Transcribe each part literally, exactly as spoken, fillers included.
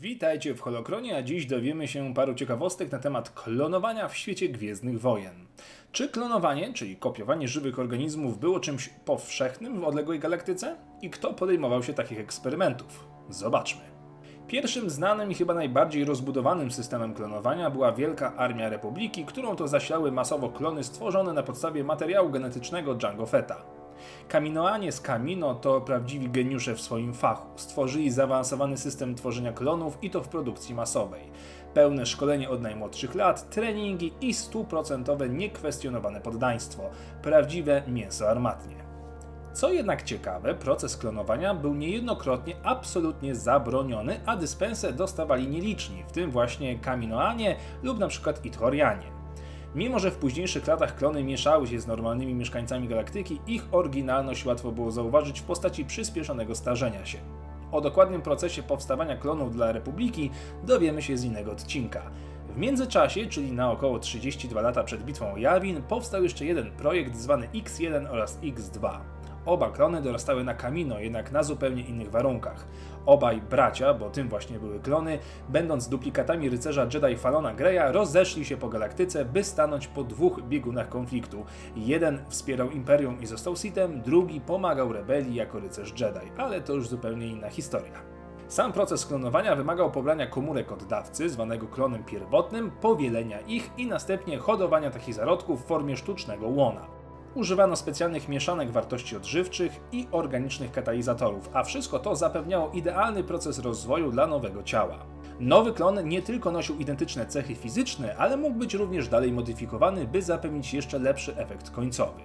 Witajcie w Holokronie, a dziś dowiemy się paru ciekawostek na temat klonowania w świecie Gwiezdnych Wojen. Czy klonowanie, czyli kopiowanie żywych organizmów, było czymś powszechnym w odległej galaktyce? I kto podejmował się takich eksperymentów? Zobaczmy. Pierwszym znanym i chyba najbardziej rozbudowanym systemem klonowania była Wielka Armia Republiki, którą to zasilały masowo klony stworzone na podstawie materiału genetycznego Django Feta. Kaminoanie z Kamino to prawdziwi geniusze w swoim fachu. Stworzyli zaawansowany system tworzenia klonów i to w produkcji masowej. Pełne szkolenie od najmłodszych lat, treningi i stuprocentowe niekwestionowane poddaństwo. Prawdziwe mięso armatnie. Co jednak ciekawe, proces klonowania był niejednokrotnie absolutnie zabroniony, a dyspensę dostawali nieliczni, w tym właśnie Kaminoanie lub na przykład Ithorianie. Mimo że w późniejszych latach klony mieszały się z normalnymi mieszkańcami galaktyki, ich oryginalność łatwo było zauważyć w postaci przyspieszonego starzenia się. O dokładnym procesie powstawania klonów dla Republiki dowiemy się z innego odcinka. W międzyczasie, czyli na około trzydzieści dwa lata przed bitwą o Yavin, powstał jeszcze jeden projekt zwany X jeden oraz X dwa. Oba klony dorastały na Kamino, jednak na zupełnie innych warunkach. Obaj bracia, bo tym właśnie były klony, będąc duplikatami rycerza Jedi Falona Greya, rozeszli się po galaktyce, by stanąć po dwóch biegunach konfliktu. Jeden wspierał Imperium i został Sithem, drugi pomagał rebelii jako rycerz Jedi, ale to już zupełnie inna historia. Sam proces klonowania wymagał pobrania komórek oddawcy, zwanego klonem pierwotnym, powielenia ich i następnie hodowania takich zarodków w formie sztucznego łona. Używano specjalnych mieszanek wartości odżywczych i organicznych katalizatorów, a wszystko to zapewniało idealny proces rozwoju dla nowego ciała. Nowy klon nie tylko nosił identyczne cechy fizyczne, ale mógł być również dalej modyfikowany, by zapewnić jeszcze lepszy efekt końcowy.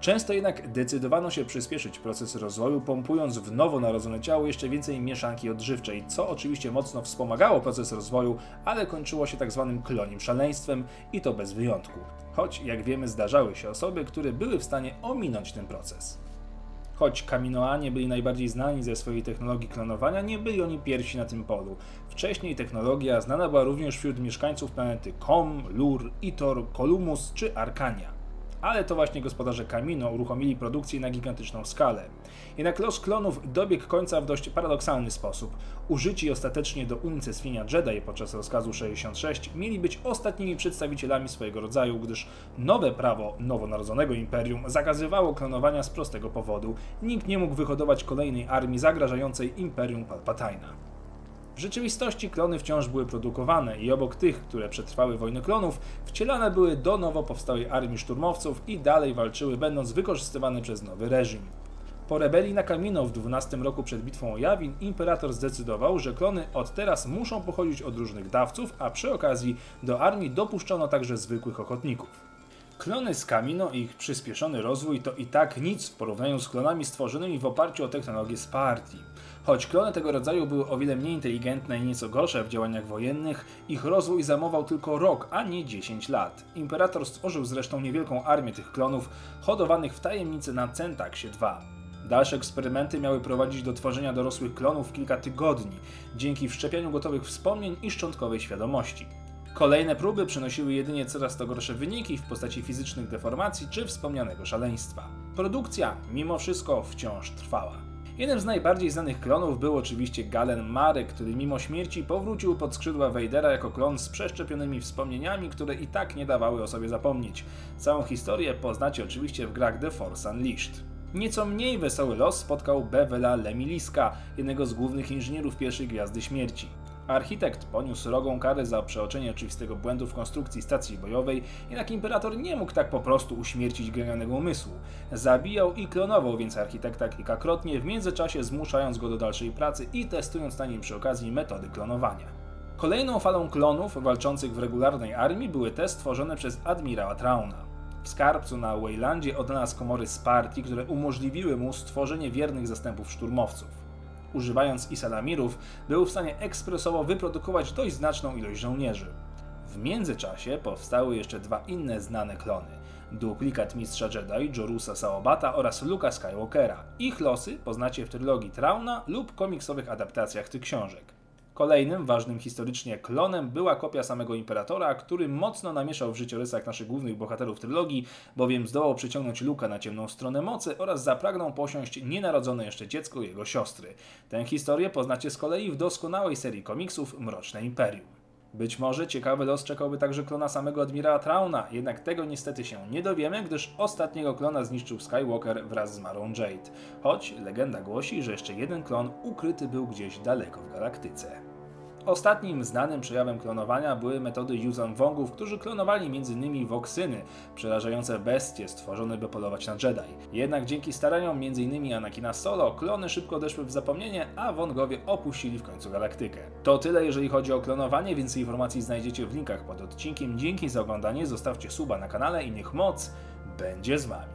Często jednak decydowano się przyspieszyć proces rozwoju, pompując w nowo narodzone ciało jeszcze więcej mieszanki odżywczej, co oczywiście mocno wspomagało proces rozwoju, ale kończyło się tak zwanym klonim szaleństwem i to bez wyjątku. Choć, jak wiemy, zdarzały się osoby, które były w stanie ominąć ten proces. Choć Kaminoanie byli najbardziej znani ze swojej technologii klonowania, nie byli oni pierwsi na tym polu. Wcześniej technologia znana była również wśród mieszkańców planety Kom, Lur, Itor, Kolumus czy Arkania. Ale to właśnie gospodarze Kamino uruchomili produkcję na gigantyczną skalę. Jednak los klonów dobiegł końca w dość paradoksalny sposób. Użyci ostatecznie do unicestwienia Jedi podczas rozkazu sześćdziesiąt sześć mieli być ostatnimi przedstawicielami swojego rodzaju, gdyż nowe prawo nowonarodzonego Imperium zakazywało klonowania z prostego powodu. Nikt nie mógł wyhodować kolejnej armii zagrażającej Imperium Palpatina. W rzeczywistości klony wciąż były produkowane i obok tych, które przetrwały wojny klonów, wcielane były do nowo powstałej armii szturmowców i dalej walczyły, będąc wykorzystywane przez nowy reżim. Po rebelii na Kamino w dwunastym roku przed bitwą o Yavin imperator zdecydował, że klony od teraz muszą pochodzić od różnych dawców, a przy okazji do armii dopuszczono także zwykłych ochotników. Klony z Kamino i ich przyspieszony rozwój to i tak nic w porównaniu z klonami stworzonymi w oparciu o technologię Spaarti. Choć klony tego rodzaju były o wiele mniej inteligentne i nieco gorsze w działaniach wojennych, ich rozwój zajmował tylko rok, a nie dziesięć lat. Imperator stworzył zresztą niewielką armię tych klonów, hodowanych w tajemnicy na Centaxie dwa. Dalsze eksperymenty miały prowadzić do tworzenia dorosłych klonów w kilka tygodni, dzięki wszczepianiu gotowych wspomnień i szczątkowej świadomości. Kolejne próby przynosiły jedynie coraz to gorsze wyniki w postaci fizycznych deformacji czy wspomnianego szaleństwa. Produkcja, mimo wszystko, wciąż trwała. Jednym z najbardziej znanych klonów był oczywiście Galen Marek, który mimo śmierci powrócił pod skrzydła Vadera jako klon z przeszczepionymi wspomnieniami, które i tak nie dawały o sobie zapomnieć. Całą historię poznacie oczywiście w grach The Force Unleashed. Nieco mniej wesoły los spotkał Bevela Lemeliska, jednego z głównych inżynierów pierwszej Gwiazdy Śmierci. Architekt poniósł rogą karę za przeoczenie oczywistego błędu w konstrukcji stacji bojowej, jednak imperator nie mógł tak po prostu uśmiercić genialnego umysłu. Zabijał i klonował więc architekta kilkakrotnie, w międzyczasie zmuszając go do dalszej pracy i testując na nim przy okazji metody klonowania. Kolejną falą klonów walczących w regularnej armii były te stworzone przez admirała Thrawna. W skarbcu na Weylandzie odnalazł komory Spaarti, które umożliwiły mu stworzenie wiernych zastępów szturmowców. Używając Isalamirów, był w stanie ekspresowo wyprodukować dość znaczną ilość żołnierzy. W międzyczasie powstały jeszcze dwa inne znane klony. Duplikat mistrza Jedi Jorusa Saobata oraz Luke'a Skywalkera. Ich losy poznacie w trylogii Thrawna lub komiksowych adaptacjach tych książek. Kolejnym ważnym historycznie klonem była kopia samego Imperatora, który mocno namieszał w życiorysach naszych głównych bohaterów trylogii, bowiem zdołał przyciągnąć Luke'a na ciemną stronę mocy oraz zapragnął posiąść nienarodzone jeszcze dziecko jego siostry. Tę historię poznacie z kolei w doskonałej serii komiksów Mroczne Imperium. Być może ciekawy los czekałby także klona samego admirała Thrawna, jednak tego niestety się nie dowiemy, gdyż ostatniego klona zniszczył Skywalker wraz z Marą Jade. Choć legenda głosi, że jeszcze jeden klon ukryty był gdzieś daleko w galaktyce. Ostatnim znanym przejawem klonowania były metody Yuzan-Wongów, którzy klonowali między innymi woksyny, przerażające bestie stworzone by polować na Jedi. Jednak dzięki staraniom między innymi Anakina Solo, klony szybko odeszły w zapomnienie, a Wongowie opuścili w końcu galaktykę. To tyle jeżeli chodzi o klonowanie, więcej informacji znajdziecie w linkach pod odcinkiem. Dzięki za oglądanie, zostawcie suba na kanale i niech moc będzie z wami.